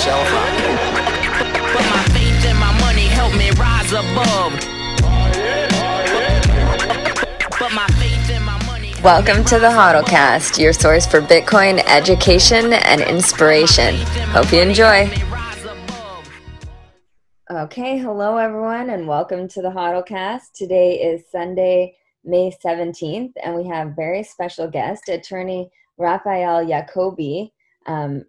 shelf out. But my faith and my money helped me rise above. But my faith and my money. Welcome to the HODLcast, your source for Bitcoin education and inspiration. Hope you enjoy. Okay, hello everyone and welcome to the HODLcast. Today is Sunday, May 17th, and we have very special guest, attorney Rafael Yakobi.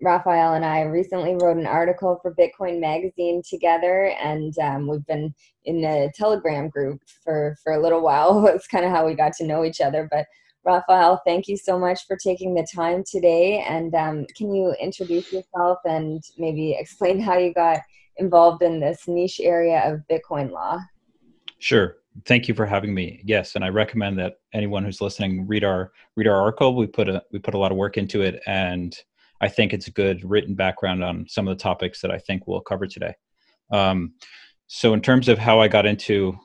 Rafael and I recently wrote an article for Bitcoin Magazine together, and we've been in the Telegram group for a little while. It's kind of how we got to know each other. But Rafael, thank you so much for taking the time today. And can you introduce yourself and maybe explain how you got involved in this niche area of Bitcoin law? Sure. Thank you for having me. Yes, and I recommend that anyone who's listening read our article. We put a lot of work into it, and I think it's a good written background on some of the topics that I think we'll cover today. So in terms of how I got into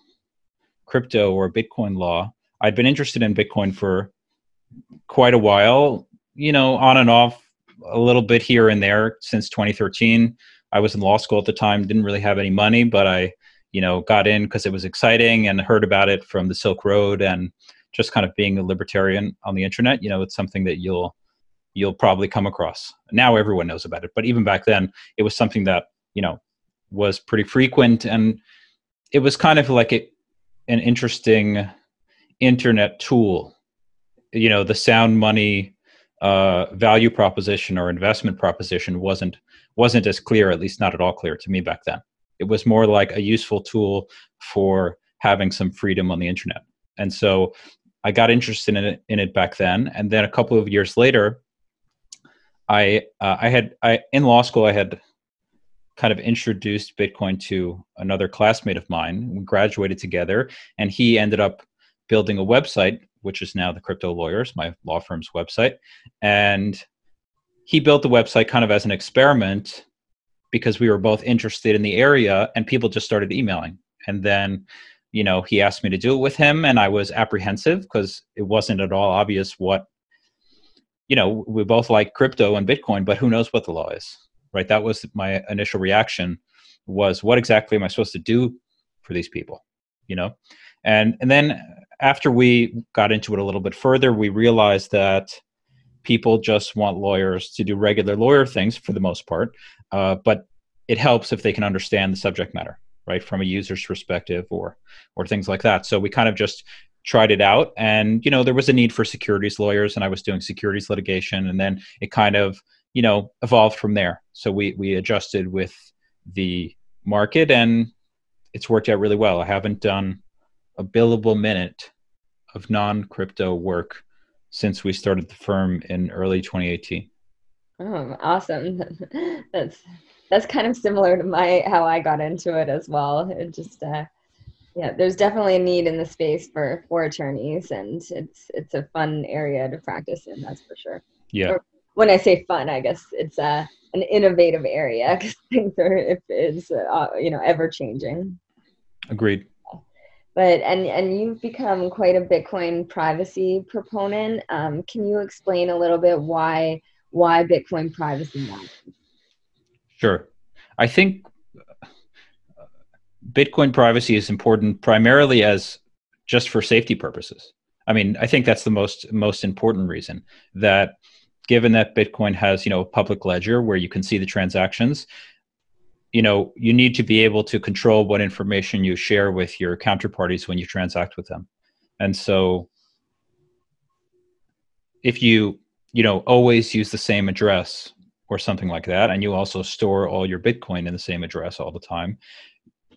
crypto or Bitcoin law, I'd been interested in Bitcoin for quite a while, on and off a little bit here and there since 2013. I was in law school at the time, didn't really have any money, but I got in because it was exciting and heard about it from the Silk Road, and just kind of being a libertarian on the internet, it's something that you'll probably come across. Now everyone knows about it, but even back then it was something that, was pretty frequent, and it was kind of like an interesting internet tool. The sound money value proposition or investment proposition wasn't as clear, at least not at all clear to me back then. It was more like a useful tool for having some freedom on the internet. And so I got interested in it back then. And then a couple of years later, I in law school, I had kind of introduced Bitcoin to another classmate of mine. We graduated together, and he ended up building a website, which is now the Crypto Lawyers, my law firm's website. And he built the website kind of as an experiment, because we were both interested in the area, and people just started emailing. And then, he asked me to do it with him, and I was apprehensive because it wasn't at all obvious what, we both like crypto and Bitcoin, but who knows what the law is, right? That was my initial reaction, was what exactly am I supposed to do for these people, And then after we got into it a little bit further, we realized that people just want lawyers to do regular lawyer things for the most part, but it helps if they can understand the subject matter, right, from a user's perspective or things like that. So we kind of just tried it out, and there was a need for securities lawyers, and I was doing securities litigation, and then it kind of evolved from there. So we adjusted with the market, and it's worked out really well. I haven't done a billable minute of non-crypto work since we started the firm in early 2018. Oh, awesome. That's kind of similar to how I got into it as well. It just, there's definitely a need in the space for attorneys, and it's a fun area to practice in, that's for sure. Yeah. Or when I say fun, I guess it's an innovative area, because things are, ever changing. Agreed. But and you've become quite a Bitcoin privacy proponent. Can you explain a little bit why Bitcoin privacy matters? Sure. I think Bitcoin privacy is important primarily as just for safety purposes. I mean, I think that's the most important reason, that given that Bitcoin has, a public ledger where you can see the transactions, you need to be able to control what information you share with your counterparties when you transact with them. And so if you, always use the same address or something like that, and you also store all your Bitcoin in the same address all the time,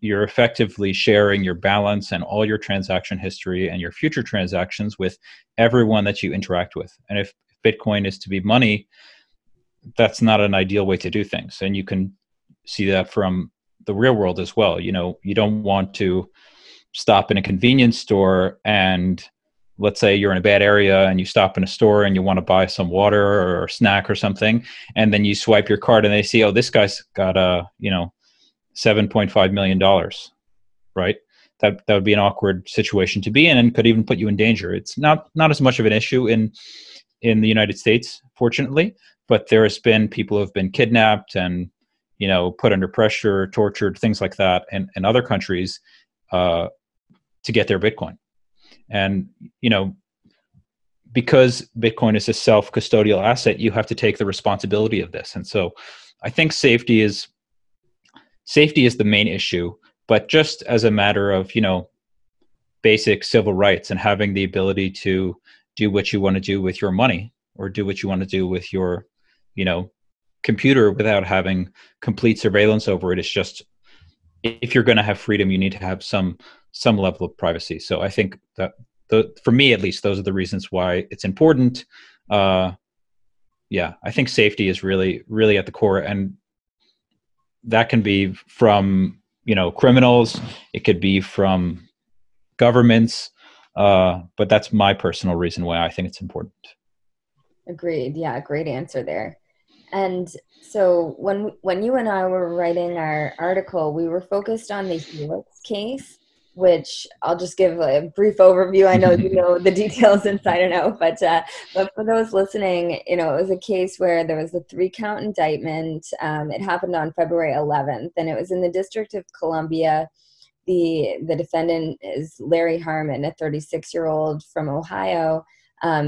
you're effectively sharing your balance and all your transaction history and your future transactions with everyone that you interact with. And if Bitcoin is to be money, that's not an ideal way to do things. And you can see that from the real world as well. You don't want to stop in a convenience store, and let's say you're in a bad area and you stop in a store and you want to buy some water or a snack or something, and then you swipe your card and they see, oh, this guy's got $7.5 million, right? That would be an awkward situation to be in, and could even put you in danger. It's not as much of an issue in the United States, fortunately, but there has been people who have been kidnapped and you know, put under pressure, tortured, things like that in other countries to get their Bitcoin. And, you know, because Bitcoin is a self-custodial asset, you have to take the responsibility of this. And so I think safety is the main issue, but just as a matter of, you know, basic civil rights and having the ability to do what you want to do with your money or do what you want to do with your, you know, computer without having complete surveillance over it. It's just, if you're going to have freedom, you need to have some level of privacy. So I think that for me, at least, those are the reasons why it's important. Yeah, I think safety is really, really at the core, and that can be from, you know, criminals. It could be from governments, but that's my personal reason why I think it's important. Agreed. Yeah, great answer there. And so when you and I were writing our article, we were focused on the Helix case, which I'll just give a brief overview. I know you know the details inside and out, but for those listening, you know, it was a case where there was a 3-count indictment. It happened on February 11th, and it was in the District of Columbia. The defendant is Larry Harmon, a 36-year-old from Ohio.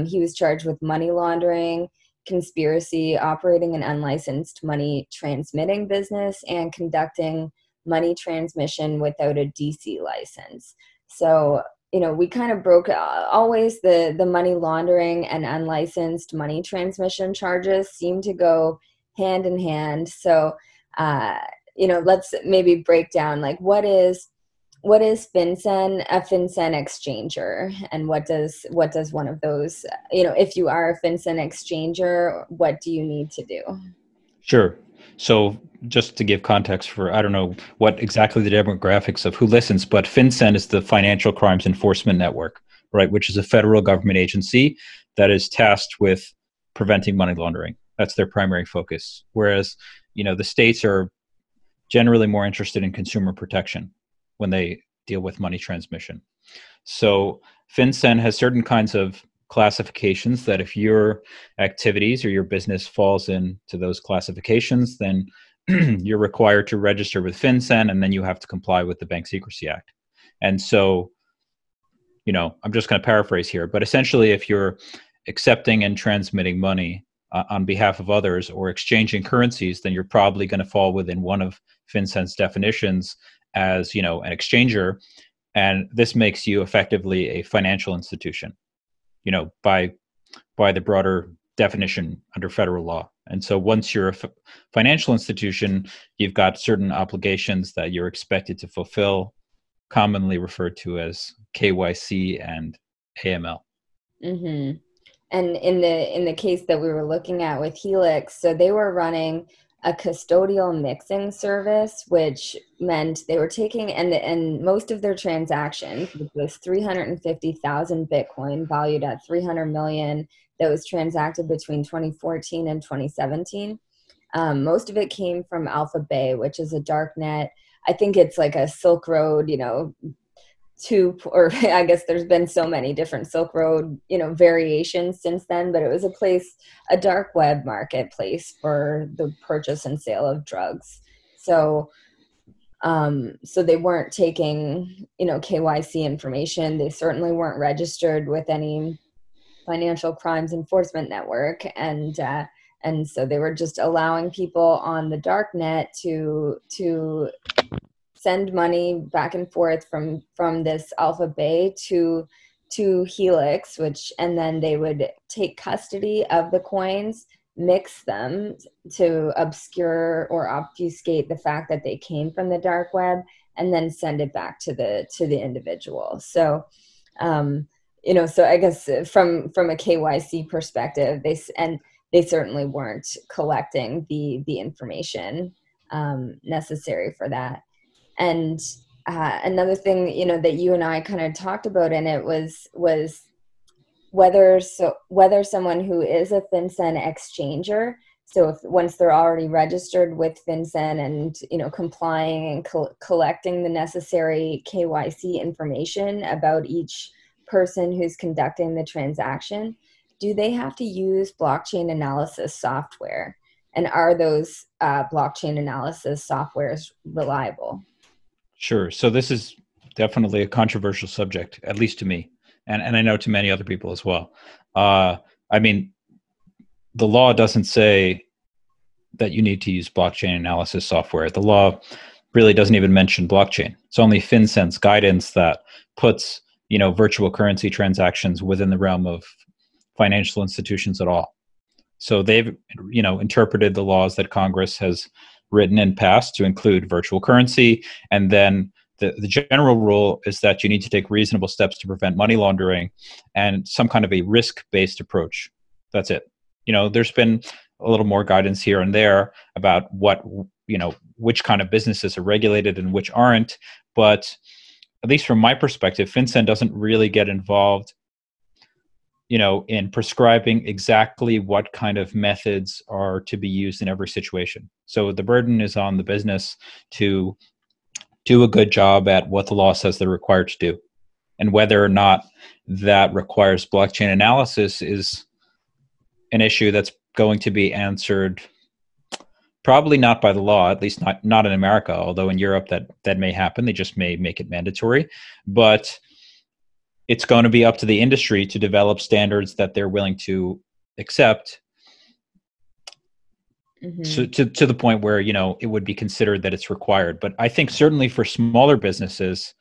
He was charged with money laundering, conspiracy, operating an unlicensed money transmitting business, and conducting money transmission without a DC license. So, you know, we kind of broke always the money laundering and unlicensed money transmission charges seem to go hand in hand. So, you know, let's maybe break down, like, what is FinCEN, a FinCEN exchanger, and what does one of those, you know, if you are a FinCEN exchanger, what do you need to do? Sure. So just to give context for, I don't know what exactly the demographics of who listens, but FinCEN is the Financial Crimes Enforcement Network, right, which is a federal government agency that is tasked with preventing money laundering. That's their primary focus. Whereas, you know, the states are generally more interested in consumer protection when they deal with money transmission. So FinCEN has certain kinds of classifications that if your activities or your business falls into those classifications, then you're required to register with FinCEN, and then you have to comply with the Bank Secrecy Act. And so, you know, I'm just going to paraphrase here, but essentially if you're accepting and transmitting money on behalf of others or exchanging currencies, then you're probably going to fall within one of FinCEN's definitions as, you know, an exchanger, and this makes you effectively a financial institution, you know, by the broader definition under federal law. And so once you're a financial institution, you've got certain obligations that you're expected to fulfill, commonly referred to as KYC and AML. Mm-hmm. And in the case that we were looking at with Helix, so they were running a custodial mixing service, which meant they were taking, and most of their transactions, which was 350,000 Bitcoin valued at $300 million that was transacted between 2014 and 2017. Most of it came from Alpha Bay, which is a dark net. I think it's like a Silk Road, you know, or I guess there's been so many different Silk Road, you know, variations since then, but it was a dark web marketplace for the purchase and sale of drugs. So they weren't taking, you know, KYC information. They certainly weren't registered with any Financial Crimes Enforcement Network. And so they were just allowing people on the dark net to send money back and forth from this Alpha Bay to Helix, which, and then they would take custody of the coins, mix them to obscure or obfuscate the fact that they came from the dark web, and then send it back to the individual. So, you know, so I guess from a KYC perspective, they certainly weren't collecting the information necessary for that. And another thing, you know, that you and I kind of talked about in it was whether someone who is a FinCEN exchanger, so if once they're already registered with FinCEN and, you know, complying and collecting the necessary KYC information about each person who's conducting the transaction, do they have to use blockchain analysis software? And are those blockchain analysis softwares reliable? Sure. So this is definitely a controversial subject, at least to me, and I know to many other people as well. I mean, the law doesn't say that you need to use blockchain analysis software. The law really doesn't even mention blockchain. It's only FinCEN's guidance that puts, you know, virtual currency transactions within the realm of financial institutions at all. So they've, you know, interpreted the laws that Congress has written and passed to include virtual currency. And then the general rule is that you need to take reasonable steps to prevent money laundering and some kind of a risk-based approach. That's it. You know, there's been a little more guidance here and there about what, you know, which kind of businesses are regulated and which aren't. But at least from my perspective, FinCEN doesn't really get involved, you know, in prescribing exactly what kind of methods are to be used in every situation. So the burden is on the business to do a good job at what the law says they're required to do. And whether or not that requires blockchain analysis is an issue that's going to be answered probably not by the law, at least not in America, although in Europe that may happen. They just may make it mandatory. But it's going to be up to the industry to develop standards that they're willing to accept. Mm-hmm. So to the point where, you know, it would be considered that it's required. But I think certainly for smaller businesses,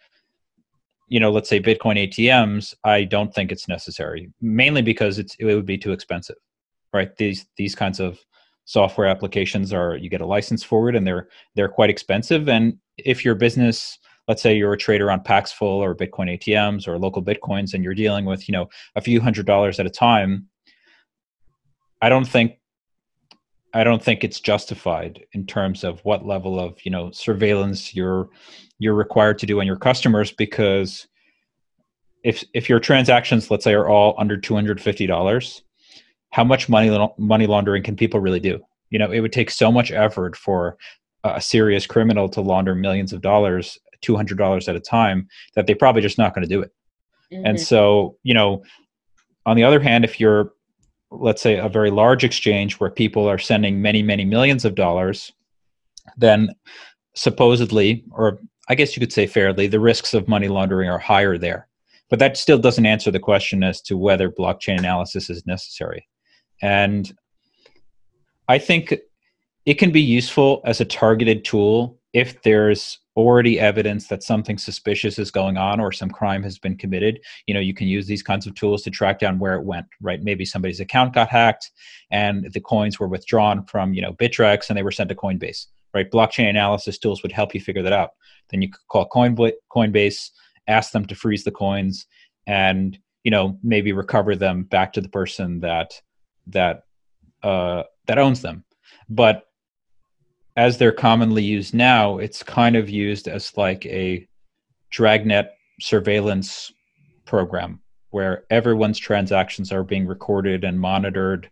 you know, let's say Bitcoin ATMs, I don't think it's necessary, mainly because it would be too expensive, right? These kinds of software applications are, you get a license for it, and they're quite expensive. And if your business, let's say you're a trader on Paxful or Bitcoin ATMs or local Bitcoins, and you're dealing with, you know, a few $100s at a time, I don't think it's justified in terms of what level of, you know, surveillance you're required to do on your customers. Because if your transactions, let's say, are all under $250, how much money laundering can people really do? You know, it would take so much effort for a serious criminal to launder millions of dollars, $200 at a time, that they're probably just not going to do it. Mm-hmm. And so, you know, on the other hand, if you're, let's say, a very large exchange where people are sending many, many millions of dollars, then supposedly, or I guess you could say fairly, the risks of money laundering are higher there. But that still doesn't answer the question as to whether blockchain analysis is necessary. And I think it can be useful as a targeted tool if there's already evidence that something suspicious is going on or some crime has been committed. You know, you can use these kinds of tools to track down where it went, right? Maybe somebody's account got hacked and the coins were withdrawn from, you know, Bittrex, and they were sent to Coinbase, right? Blockchain analysis tools would help you figure that out. Then you could call Coinbase, ask them to freeze the coins, and, you know, maybe recover them back to the person that owns them. But as they're commonly used now, it's kind of used as like a dragnet surveillance program where everyone's transactions are being recorded and monitored,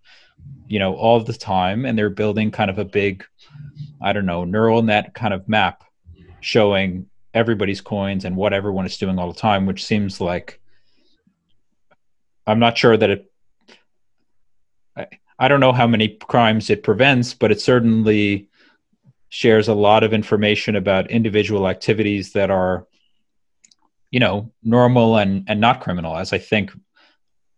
you know, all the time. And they're building kind of a big, I don't know, neural net kind of map showing everybody's coins and what everyone is doing all the time, which seems like, I'm not sure that it, I don't know how many crimes it prevents, but it certainly shares a lot of information about individual activities that are, you know, normal and not criminal, as I think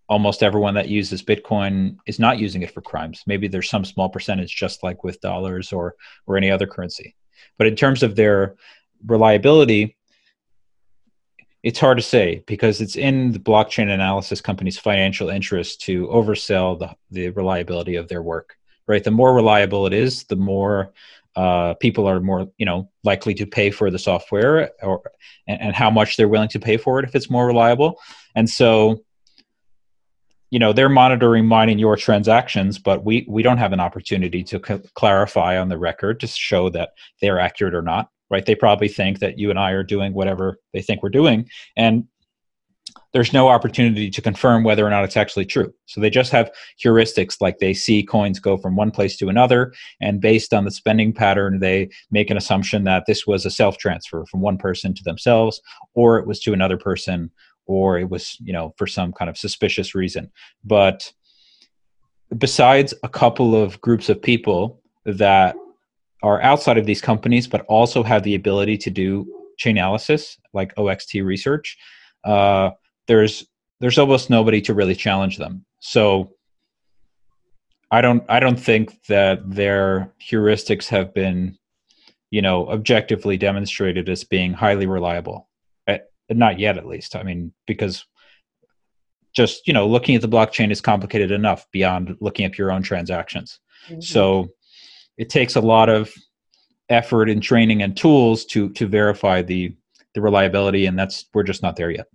almost everyone that uses Bitcoin is not using it for crimes. Maybe there's some small percentage, just like with dollars or any other currency. But in terms of their reliability, it's hard to say, because it's in the blockchain analysis company's financial interest to oversell the reliability of their work, right? The more reliable it is, the more people are more, you know, likely to pay for the software, and how much they're willing to pay for it if it's more reliable. And so, you know, they're monitoring mine and your transactions, but we don't have an opportunity to clarify on the record to show that they're accurate or not, right? They probably think that you and I are doing whatever they think we're doing, and there's no opportunity to confirm whether or not it's actually true. So they just have heuristics, like they see coins go from one place to another, and based on the spending pattern, they make an assumption that this was a self-transfer from one person to themselves, or it was to another person, or it was, you know, for some kind of suspicious reason. But besides a couple of groups of people that are outside of these companies, but also have the ability to do Chainalysis, like OXT research, there's almost nobody to really challenge them. So I don't think that their heuristics have been, you know, objectively demonstrated as being highly reliable. Not yet, at least. I mean, because just, you know, looking at the blockchain is complicated enough beyond looking at your own transactions. Mm-hmm. So it takes a lot of effort and training and tools to verify the reliability, and that's, we're just not there yet.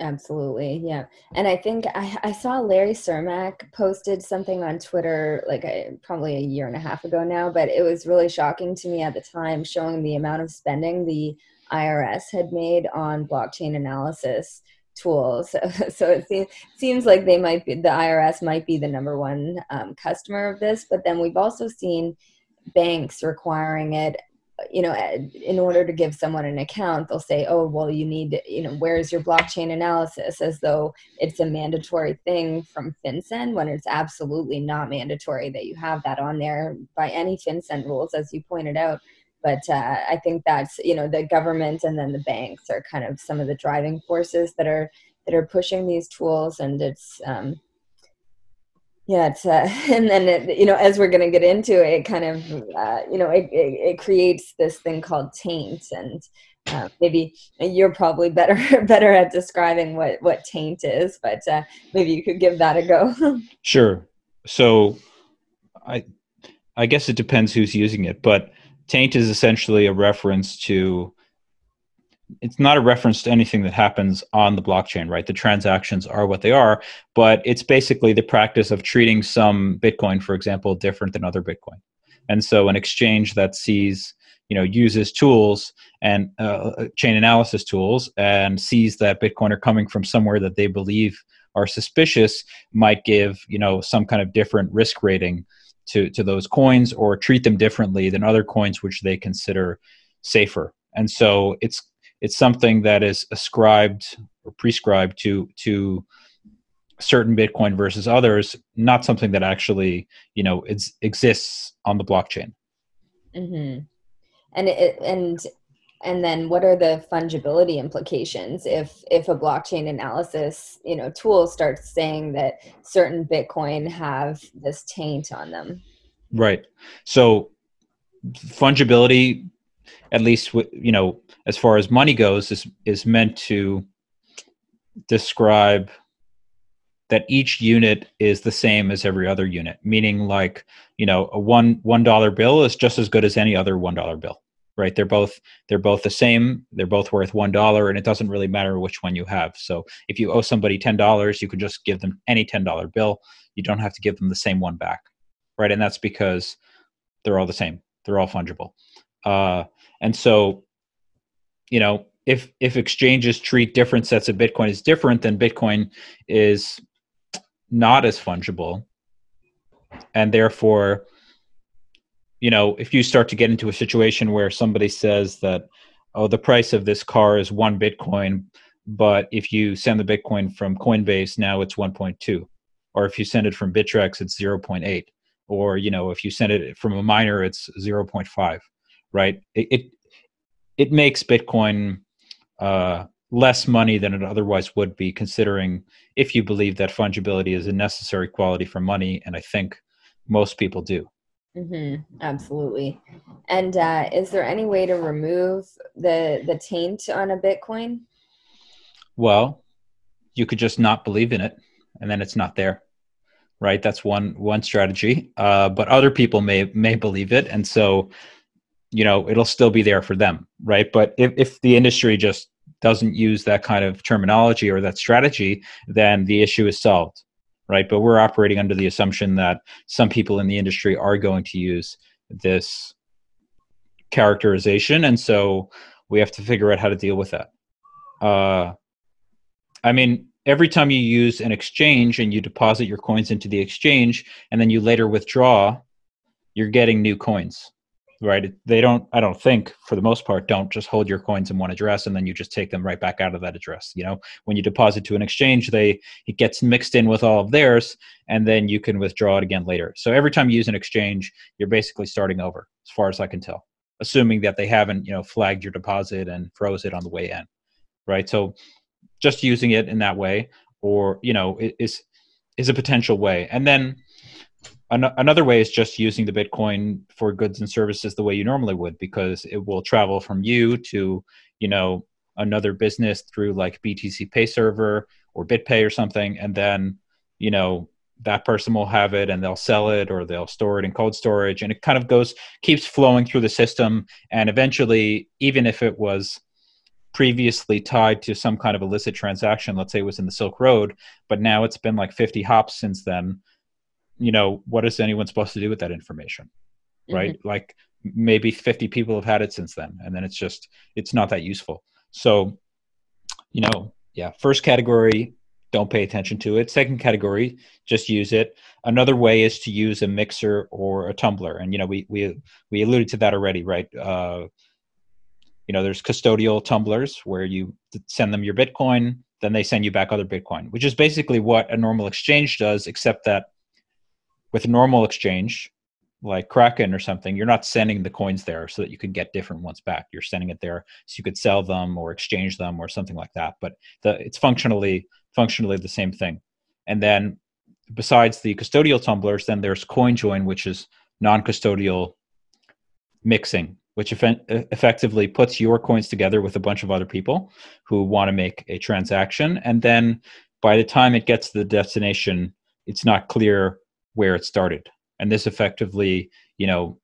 Absolutely, yeah. And I think I saw Larry Cermak posted something on Twitter like probably a year and a half ago now, but it was really shocking to me at the time, showing the amount of spending the IRS had made on blockchain analysis tools. So it seems like they might be, the IRS might be the number one customer of this, but then we've also seen banks requiring it, you know, in order to give someone an account, they'll say, oh, well, you need, you know, where's your blockchain analysis, as though it's a mandatory thing from FinCEN, when it's absolutely not mandatory that you have that on there by any FinCEN rules, as you pointed out. But I think that's, you know, the government and then the banks are kind of some of the driving forces that are pushing these tools. And it's, yeah, it's, and then, it, you know, as we're going to get into it, kind of, you know, it creates this thing called taint. And maybe you're probably better at describing what taint is, but maybe you could give that a go. Sure. So I guess it depends who's using it, but taint is essentially a reference to, it's not a reference to anything that happens on the blockchain, right? The transactions are what they are, but it's basically the practice of treating some Bitcoin, for example, different than other Bitcoin. And so an exchange that sees, you know, uses tools and chain analysis tools and sees that Bitcoin are coming from somewhere that they believe are suspicious might give, you know, some kind of different risk rating to those coins, or treat them differently than other coins which they consider safer. And so it's something that is ascribed or prescribed to certain Bitcoin versus others, not something that actually, you know, exists on the blockchain. Mm-hmm. And then what are the fungibility implications if a blockchain analysis, you know, tool starts saying that certain Bitcoin have this taint on them? Right. So fungibility, at least, you know, as far as money goes, is meant to describe that each unit is the same as every other unit. Meaning, like, you know, a $1 bill is just as good as any other $1 bill, right? They're both the same. They're both worth $1, and it doesn't really matter which one you have. So if you owe somebody $10, you can just give them any $10 bill. You don't have to give them the same one back, right? And that's because they're all the same. They're all fungible. And so, you know, if exchanges treat different sets of Bitcoin as different, then Bitcoin is not as fungible. And therefore, you know, if you start to get into a situation where somebody says that, oh, the price of this car is 1 Bitcoin, but if you send the Bitcoin from Coinbase, now it's 1.2. Or if you send it from Bittrex, it's 0.8. Or, you know, if you send it from a miner, it's 0.5. Right? It makes Bitcoin less money than it otherwise would be, considering if you believe that fungibility is a necessary quality for money, and I think most people do. Mm-hmm. Absolutely. And is there any way to remove the taint on a Bitcoin? Well, you could just not believe in it, and then it's not there. Right? That's one strategy. But other people may believe it, and so, you know, it'll still be there for them, right? But if the industry just doesn't use that kind of terminology or that strategy, then the issue is solved, right? But we're operating under the assumption that some people in the industry are going to use this characterization, and so we have to figure out how to deal with that. I mean, every time you use an exchange and you deposit your coins into the exchange, and then you later withdraw, you're getting new coins. right? They don't, I don't think, for the most part, don't just hold your coins in one address and then you just take them right back out of that address. You know, when you deposit to an exchange, it gets mixed in with all of theirs, and then you can withdraw it again later. So every time you use an exchange, you're basically starting over, as far as I can tell, assuming that they haven't, you know, flagged your deposit and froze it on the way in, right? So just using it in that way, or, you know, is a potential way. And then another way is just using the Bitcoin for goods and services the way you normally would, because it will travel from you to, you know, another business through like BTC Pay Server or BitPay or something. And then, you know, that person will have it and they'll sell it, or they'll store it in cold storage. And it kind of goes, keeps flowing through the system. And eventually, even if it was previously tied to some kind of illicit transaction, let's say it was in the Silk Road, but now it's been like 50 hops since then, you know, what is anyone supposed to do with that information, right? Mm-hmm. Like maybe 50 people have had it since then, and then it's just, it's not that useful. So, you know, yeah, first category, don't pay attention to it. Second category, just use it. Another way is to use a Mixer or a Tumblr. And, you know, we alluded to that already, right? You know, there's custodial tumblers where you send them your Bitcoin, then they send you back other Bitcoin, which is basically what a normal exchange does, except that with a normal exchange, like Kraken or something, you're not sending the coins there so that you can get different ones back. You're sending it there so you could sell them or exchange them or something like that. But it's functionally the same thing. And then besides the custodial tumblers, then there's CoinJoin, which is non-custodial mixing, which effectively puts your coins together with a bunch of other people who want to make a transaction. And then by the time it gets to the destination, it's not clear where it started. And this effectively, you know,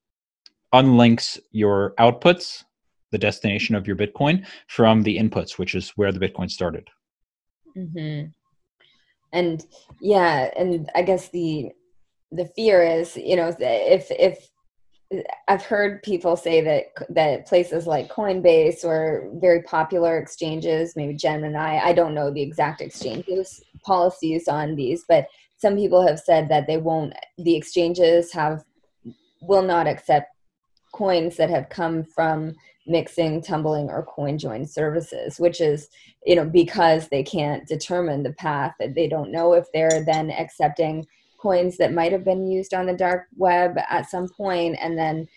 unlinks your outputs, the destination of your Bitcoin, from the inputs, which is where the Bitcoin started. Mm-hmm. And yeah, and I guess the fear is, you know, if I've heard people say that places like Coinbase or very popular exchanges, maybe Gemini, I don't know the exact exchanges policies on these, but some people have said that they won't, the exchanges will not accept coins that have come from mixing, tumbling, or CoinJoin services, which is, you know, because they can't determine the path, that they don't know if they're then accepting coins that might have been used on the dark web at some point, and then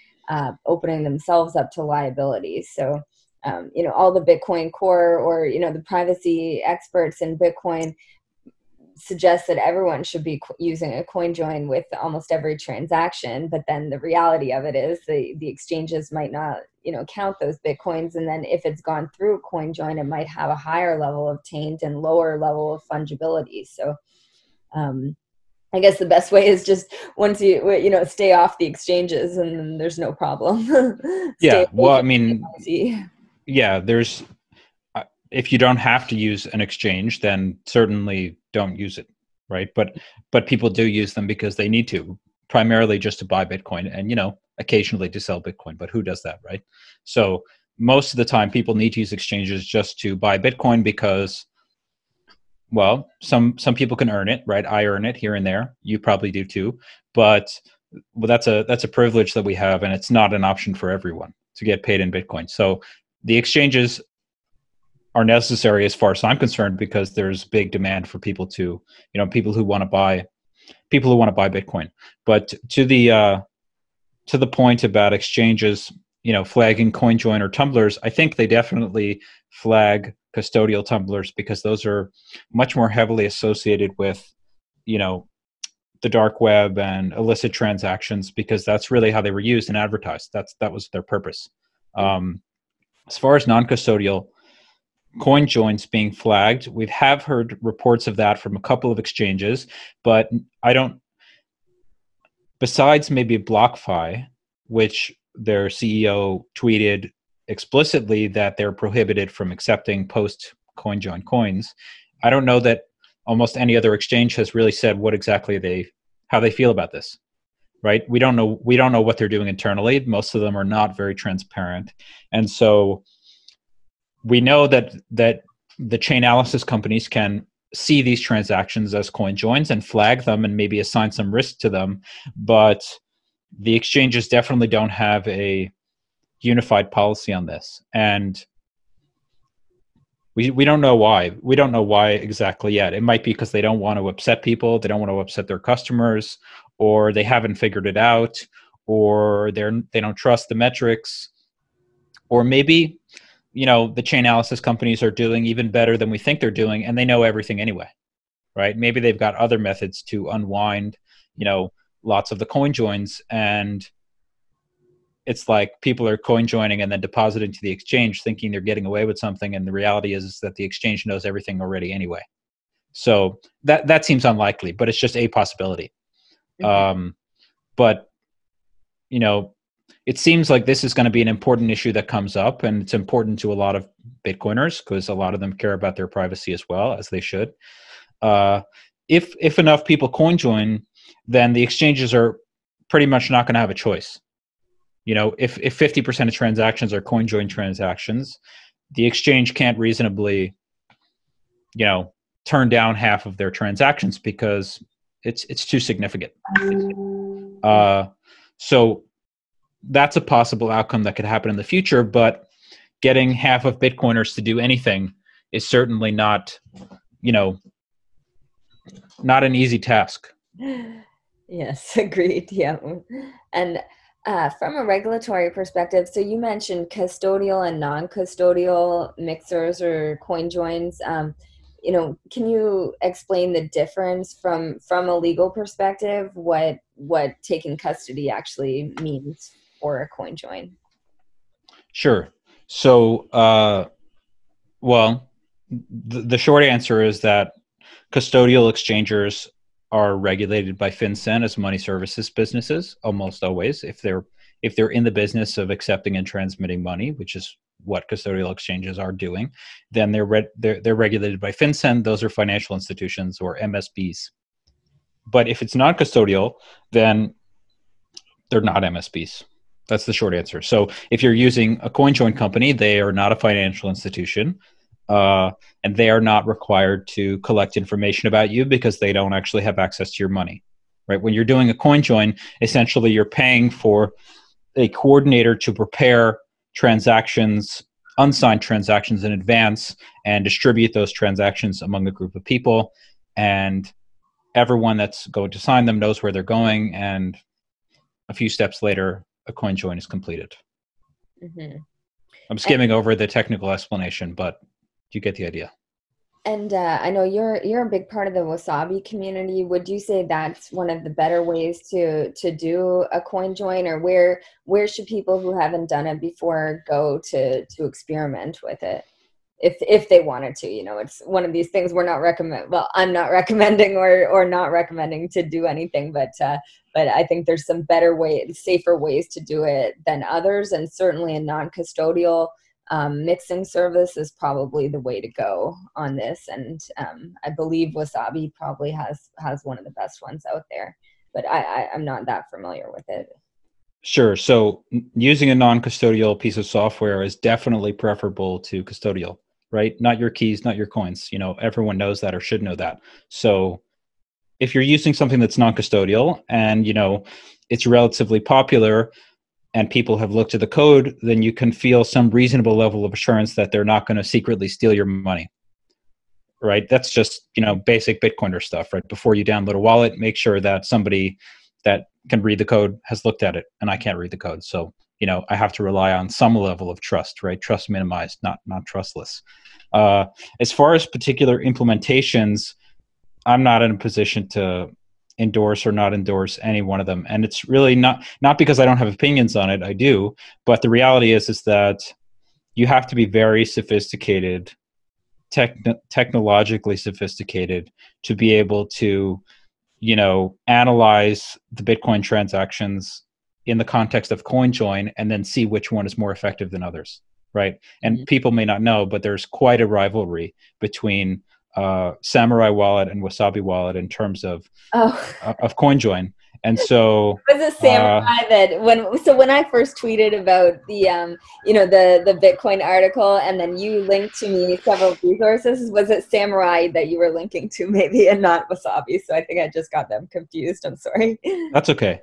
opening themselves up to liability. So, you know, all the Bitcoin core, or, you know, the privacy experts in Bitcoin suggest that everyone should be using a CoinJoin with almost every transaction. But then the reality of it is the exchanges might not, you know, count those Bitcoins. And then if it's gone through CoinJoin, it might have a higher level of taint and lower level of fungibility. So, I guess the best way is just once you know, stay off the exchanges, and then there's no problem. Yeah. Well, I mean, yeah, there's, if you don't have to use an exchange, then certainly don't use it. Right. But people do use them because they need to, primarily just to buy Bitcoin and, you know, occasionally to sell Bitcoin, but who does that? Right. So most of the time people need to use exchanges just to buy Bitcoin because, well, some people can earn it, right? I earn it here and there. You probably do too. But well, that's a privilege that we have, and it's not an option for everyone to get paid in Bitcoin. So the exchanges are necessary as far as I'm concerned, because there's big demand for people to, you know, people who want to buy Bitcoin. But to the point about exchanges, you know, flagging CoinJoin or tumblers, I think they definitely flag custodial tumblers because those are much more heavily associated with, you know, the dark web and illicit transactions, because that's really how they were used and advertised. That was their purpose. As far as non-custodial CoinJoins being flagged, we have heard reports of that from a couple of exchanges, but I don't, besides maybe BlockFi, which their CEO tweeted explicitly that they're prohibited from accepting post-CoinJoin coins, I don't know that almost any other exchange has really said what exactly how they feel about this, right? We don't know what they're doing internally. Most of them are not very transparent. And so we know that the Chainalysis companies can see these transactions as CoinJoins and flag them and maybe assign some risk to them, but the exchanges definitely don't have a unified policy on this. And we don't know why. We don't know why exactly yet. It might be because they don't want to upset people. They don't want to upset their customers, or they haven't figured it out, or they don't trust the metrics, or maybe, you know, the chain analysis companies are doing even better than we think they're doing, and they know everything anyway, right? Maybe they've got other methods to unwind, you know, lots of the coin joins, and it's like people are coin joining and then depositing to the exchange thinking they're getting away with something, and the reality is that the exchange knows everything already anyway. So that seems unlikely, but it's just a possibility. But, you know, it seems like this is going to be an important issue that comes up, and it's important to a lot of Bitcoiners because a lot of them care about their privacy as well, as they should. If enough people coin join, then the exchanges are pretty much not going to have a choice. You know, if 50% of transactions are CoinJoin transactions, the exchange can't reasonably, you know, turn down half of their transactions because it's too significant. So that's a possible outcome that could happen in the future, but getting half of Bitcoiners to do anything is certainly not, you know, not an easy task. Yes, agreed. Yeah. And from a regulatory perspective, so you mentioned custodial and non-custodial mixers or coin joins. You know, can you explain the difference from a legal perspective, what taking custody actually means for a coin join? Sure. So, well, the short answer is that custodial exchangers are regulated by FinCEN as money services businesses almost always, if they're in the business of accepting and transmitting money, which is what custodial exchanges are doing, then they're regulated by FinCEN. Those are financial institutions, or MSBs. But if it's non-custodial, then they're not MSBs. That's the short answer. So if you're using a CoinJoin company, they are not a financial institution. And they are not required to collect information about you because they don't actually have access to your money, right? When you're doing a CoinJoin, essentially you're paying for a coordinator to prepare transactions, unsigned transactions in advance, and distribute those transactions among a group of people. And everyone that's going to sign them knows where they're going. And a few steps later, a CoinJoin is completed. Mm-hmm. I'm skimming over the technical explanation, but you get the idea. And I know you're a big part of the Wasabi community. Would you say that's one of the better ways to do a coin join, or where should people who haven't done it before go to experiment with it if they wanted to? You know, it's one of these things we're not recommend. Well, I'm not recommending or not recommending to do anything, but I think there's some better ways, safer ways to do it than others, and certainly a non-custodial mixing service is probably the way to go on this, and I believe Wasabi probably has one of the best ones out there, but I'm not that familiar with it. Sure. So using a non-custodial piece of software is definitely preferable to custodial, right? Not your keys, not your coins. You know, everyone knows that or should know that. So if you're using something that's non-custodial and, you know, it's relatively popular, and people have looked at the code, then you can feel some reasonable level of assurance that they're not going to secretly steal your money, right? That's just, you know, basic Bitcoiner stuff, right? Before you download a wallet, make sure that somebody that can read the code has looked at it, and I can't read the code. So, you know, I have to rely on some level of trust, right? Trust minimized, not trustless. As far as particular implementations, I'm not in a position to endorse or not endorse any one of them, and it's really not because I don't have opinions on it. I do, but the reality is that you have to be very sophisticated, technologically sophisticated, to be able to, you know, analyze the Bitcoin transactions in the context of CoinJoin and then see which one is more effective than others, right? And people may not know, but there's quite a rivalry between Samourai Wallet and Wasabi Wallet in terms of CoinJoin. And so it was a Samourai that when I first tweeted about the you know, the Bitcoin article, and then you linked to me several resources, was it Samourai that you were linking to maybe, and not Wasabi? So I think I just got them confused. I'm sorry. That's okay.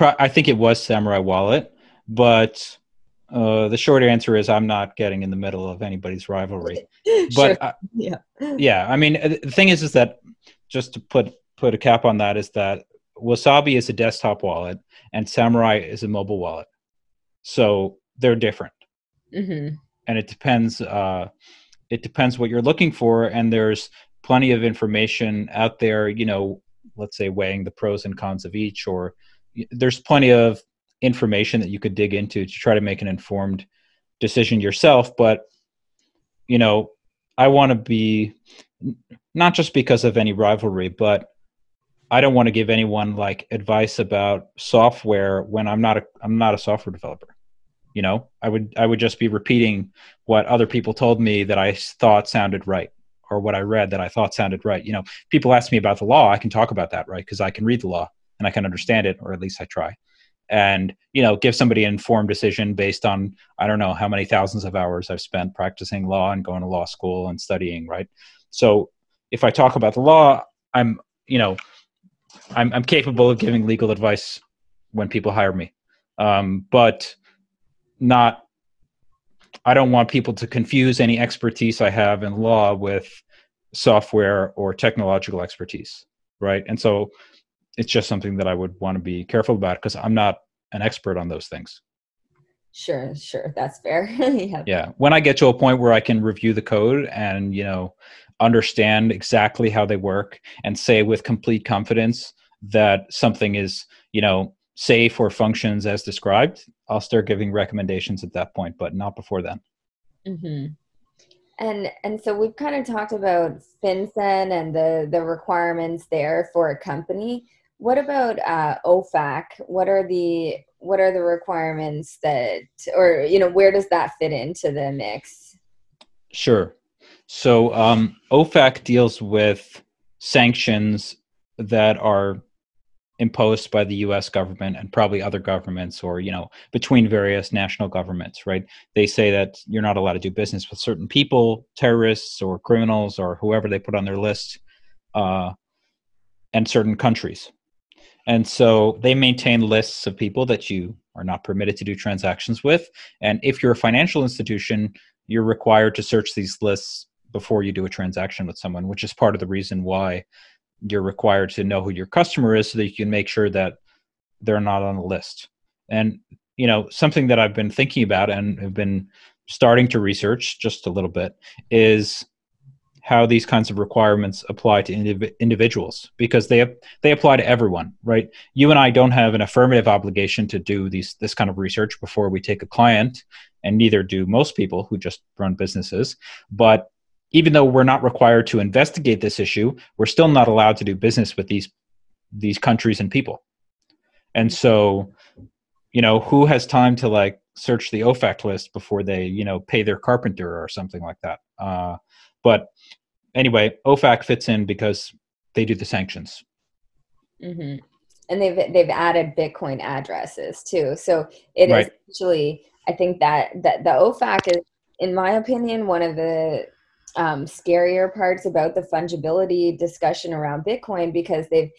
I think it was Samourai Wallet, but the short answer is I'm not getting in the middle of anybody's rivalry. But sure. Yeah. I mean, the thing is that just to put a cap on that is that Wasabi is a desktop wallet and Samourai is a mobile wallet, so they're different. Mm-hmm. And it depends. It depends what you're looking for, and there's plenty of information out there. You know, let's say weighing the pros and cons of each, or there's plenty of information that you could dig into to try to make an informed decision yourself. But, you know, I want to be, not just because of any rivalry, but I don't want to give anyone like advice about software when I'm not a software developer. You know, I would just be repeating what other people told me that I thought sounded right, or what I read that I thought sounded right. You know, people ask me about the law, I can talk about that, right? Because I can read the law and I can understand it, or at least I try. And, you know, give somebody an informed decision based on, I don't know how many thousands of hours I've spent practicing law and going to law school and studying, right? So if I talk about the law, I'm capable of giving legal advice when people hire me. But not, I don't want people to confuse any expertise I have in law with software or technological expertise, right? And so it's just something that I would want to be careful about, because I'm not an expert on those things. Sure. That's fair. Yeah. Yeah. When I get to a point where I can review the code and, you know, understand exactly how they work and say with complete confidence that something is, you know, safe or functions as described, I'll start giving recommendations at that point, but not before then. Mm-hmm. And so we've kind of talked about FinCEN and the requirements there for a company. What about OFAC? What are the requirements that, or, you know, where does that fit into the mix? Sure. So OFAC deals with sanctions that are imposed by the U.S. government and probably other governments, or, you know, between various national governments, right? They say that you're not allowed to do business with certain people, terrorists or criminals or whoever they put on their list, and certain countries. And so they maintain lists of people that you are not permitted to do transactions with. And if you're a financial institution, you're required to search these lists before you do a transaction with someone, which is part of the reason why you're required to know who your customer is, so that you can make sure that they're not on the list. And, you know, something that I've been thinking about and have been starting to research just a little bit is how these kinds of requirements apply to individuals, because they apply to everyone, right? You and I don't have an affirmative obligation to do this kind of research before we take a client, and neither do most people who just run businesses. But even though we're not required to investigate this issue, we're still not allowed to do business with these countries and people. And so, you know, who has time to like search the OFAC list before they, you know, pay their carpenter or something like that? But anyway, OFAC fits in because they do the sanctions. Mm-hmm. And they've added Bitcoin addresses too. So it right. Is actually, I think that the OFAC is, in my opinion, one of the scarier parts about the fungibility discussion around Bitcoin, because they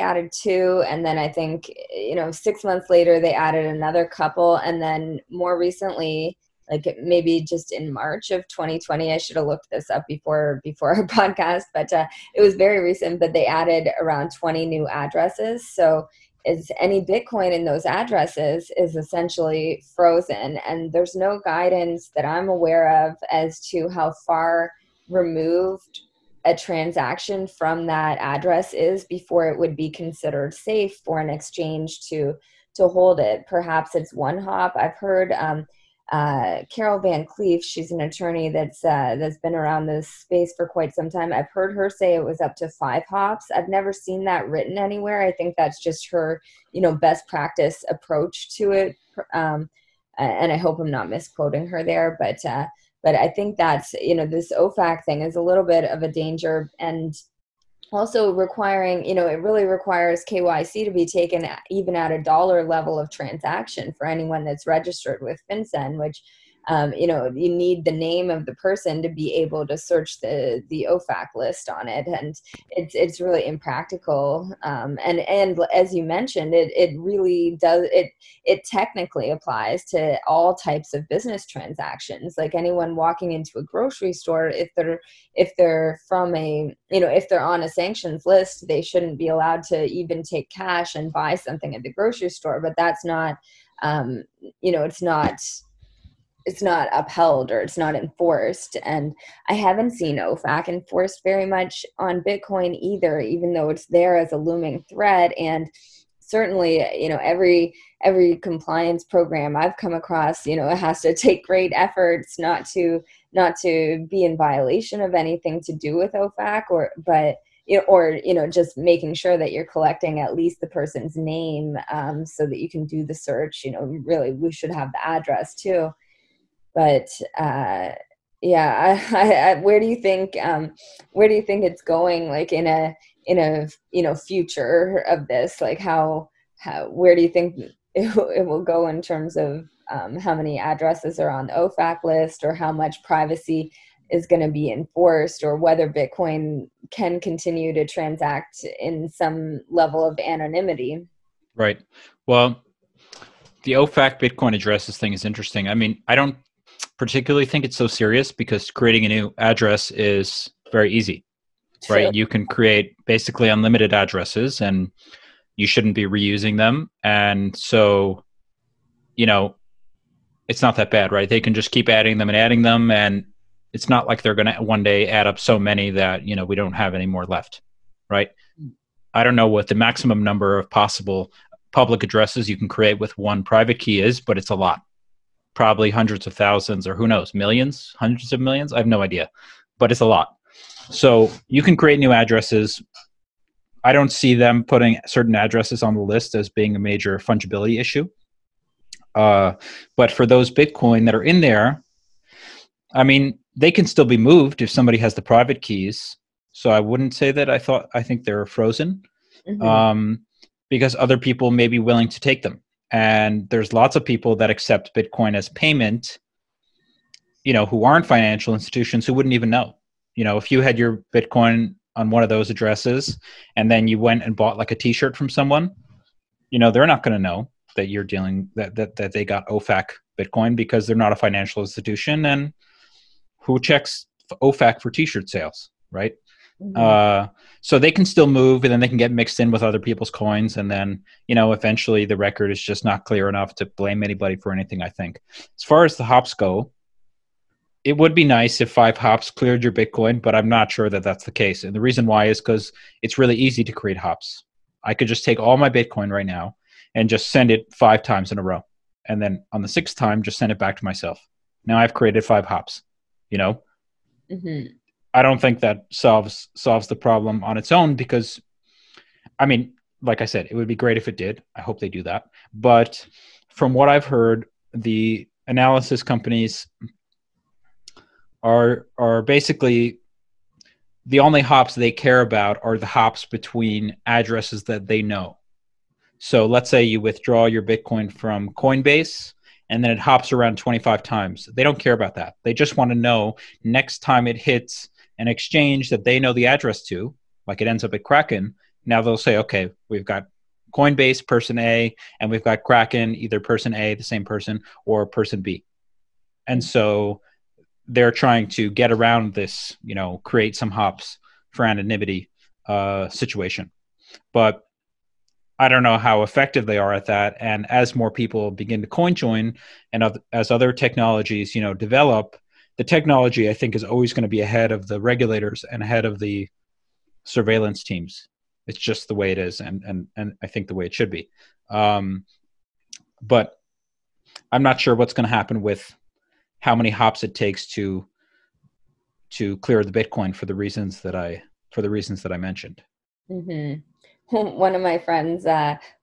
added two, and then I think, you know, 6 months later they added another couple, and then more recently, like maybe just in March of 2020, I should have looked this up before our podcast, but it was very recent, but they added around 20 new addresses. So is any Bitcoin in those addresses is essentially frozen, and there's no guidance that I'm aware of as to how far removed a transaction from that address is before it would be considered safe for an exchange to hold it. Perhaps it's one hop. I've heard Carol Van Cleef, she's an attorney that's been around this space for quite some time. I've heard her say it was up to 5 hops. I've never seen that written anywhere. I think that's just her, you know, best practice approach to it. And I hope I'm not misquoting her there, but I think that's, you know, this OFAC thing is a little bit of a danger, and also requiring, you know, it really requires KYC to be taken even at a dollar level of transaction for anyone that's registered with FinCEN, which You need the name of the person to be able to search the OFAC list on it, and it's really impractical. And as you mentioned, it really does it technically applies to all types of business transactions. Like anyone walking into a grocery store, if they're from a if they're on a sanctions list, they shouldn't be allowed to even take cash and buy something at the grocery store. But that's not it's not upheld or it's not enforced. And I haven't seen OFAC enforced very much on Bitcoin either, even though it's there as a looming threat. And certainly, every compliance program I've come across, it has to take great efforts not to be in violation of anything to do with OFAC, or just making sure that you're collecting at least the person's name, so that you can do the search. Really, we should have the address too. But where do you think it's going? Like in a future of this, like where do you think it will go in terms of how many addresses are on the OFAC list, or how much privacy is going to be enforced, or whether Bitcoin can continue to transact in some level of anonymity? Right. Well, the OFAC Bitcoin addresses thing is interesting. I mean, I don't particularly think it's so serious because creating a new address is very easy, right? Sure. You can create basically unlimited addresses and you shouldn't be reusing them. And so, it's not that bad, right? They can just keep adding them. And it's not like they're going to one day add up so many that, we don't have any more left, right? I don't know what the maximum number of possible public addresses you can create with one private key is, but it's a lot. Probably hundreds of thousands, or who knows, millions, hundreds of millions. I have no idea, but it's a lot. So you can create new addresses. I don't see them putting certain addresses on the list as being a major fungibility issue. But for those Bitcoin that are in there, I mean, they can still be moved if somebody has the private keys. So I wouldn't say that I think they're frozen, because other people may be willing to take them. And there's lots of people that accept Bitcoin as payment, who aren't financial institutions, who wouldn't even know. If you had your Bitcoin on one of those addresses and then you went and bought like a t-shirt from someone, they're not going to know that you're dealing that they got OFAC Bitcoin, because they're not a financial institution, and who checks OFAC for t-shirt sales, right? So they can still move, and then they can get mixed in with other people's coins. And then, eventually the record is just not clear enough to blame anybody for anything, I think. As far as the hops go, it would be nice if 5 hops cleared your Bitcoin, but I'm not sure that that's the case. And the reason why is because it's really easy to create hops. I could just take all my Bitcoin right now and just send it 5 times in a row. And then on the 6th time, just send it back to myself. Now I've created 5 hops, I don't think that solves the problem on its own, because, I mean, like I said, it would be great if it did. I hope they do that. But from what I've heard, the analysis companies are basically, the only hops they care about are the hops between addresses that they know. So let's say you withdraw your Bitcoin from Coinbase, and then it hops around 25 times. They don't care about that. They just want to know next time it hits an exchange that they know the address to, like it ends up at Kraken. Now they'll say, okay, we've got Coinbase person A, and we've got Kraken, either person A, the same person, or person B. And so they're trying to get around this, create some hops for anonymity situation. But I don't know how effective they are at that. And as more people begin to CoinJoin, and as other technologies, develop, the technology, I think, is always going to be ahead of the regulators and ahead of the surveillance teams. It's just the way it is, and I think the way it should be. But I'm not sure what's going to happen with how many hops it takes to clear the Bitcoin for the reasons that I mentioned. Mm-hmm. One of my friends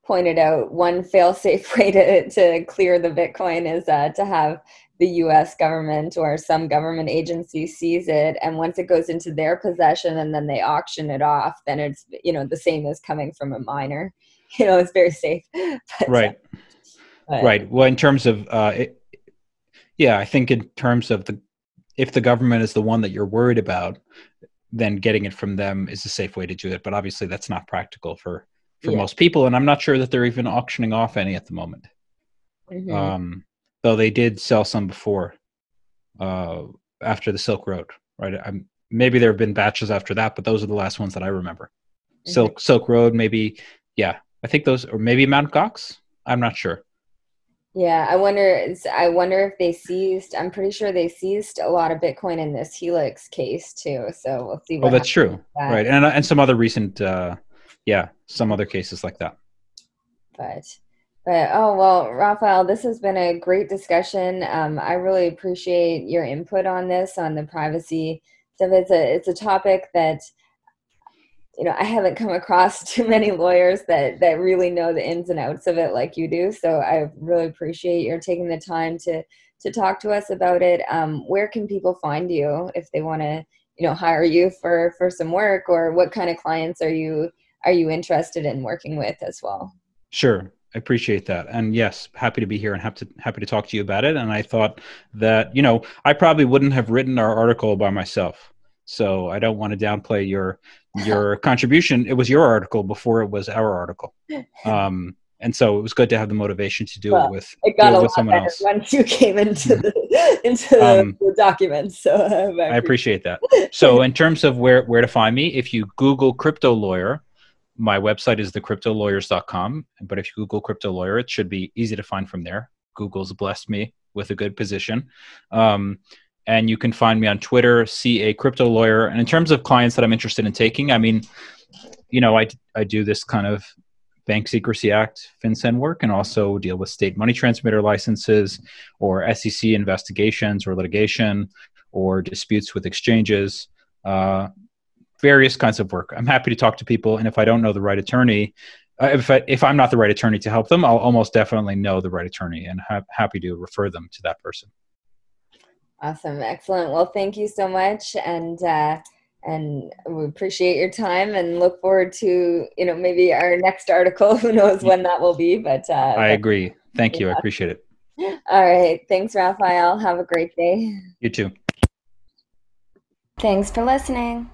pointed out one fail-safe way to clear the Bitcoin is to have the U.S. government or some government agency seize it, and once it goes into their possession and then they auction it off, then it's the same as coming from a miner. It's very safe. But, right. Well, in terms of Yeah, I think in terms of if the government is the one that you're worried about, then getting it from them is a safe way to do it. But obviously that's not practical for most people. And I'm not sure that they're even auctioning off any at the moment. Mm-hmm. Though they did sell some before, after the Silk Road, right? Maybe there have been batches after that, but those are the last ones that I remember. Mm-hmm. Silk Road, maybe. Yeah, I think those, or maybe Mount Gox. I'm not sure. Yeah, I wonder if they seized. I'm pretty sure they seized a lot of Bitcoin in this Helix case too. So we'll see. What that's true, right? And some other recent, some other cases like that. But oh well, Rafael, this has been a great discussion. I really appreciate your input on this, on the privacy stuff. It's a topic that, you know, I haven't come across too many lawyers that really know the ins and outs of it like you do. So I really appreciate your taking the time to talk to us about it. Where can people find you if they want to, you know, hire you for some work, or what kind of clients are you interested in working with as well? Sure. I appreciate that. And yes, happy to be here and happy to talk to you about it. And I thought that, you know, I probably wouldn't have written our article by myself. So I don't want to downplay your contribution. It was your article before it was our article. And so it was good to have the motivation to do it with someone else. Once you came into the documents. So I appreciate that. So in terms of where to find me, if you Google Crypto Lawyer, my website is thecryptolawyers.com. But if you Google Crypto Lawyer, it should be easy to find from there. Google's blessed me with a good position. And you can find me on Twitter, CA Crypto Lawyer. And in terms of clients that I'm interested in taking, I mean, you know, I do this kind of Bank Secrecy Act, FinCEN work, and also deal with state money transmitter licenses or SEC investigations or litigation or disputes with exchanges, various kinds of work. I'm happy to talk to people. And if I don't know the right attorney, if I'm not the right attorney to help them, I'll almost definitely know the right attorney and happy to refer them to that person. Awesome. Excellent. Well, thank you so much. And we appreciate your time and look forward to, you know, maybe our next article. Who knows when that will be, but. I agree. Thank you. I appreciate it. All right. Thanks, Rafael. Have a great day. You too. Thanks for listening.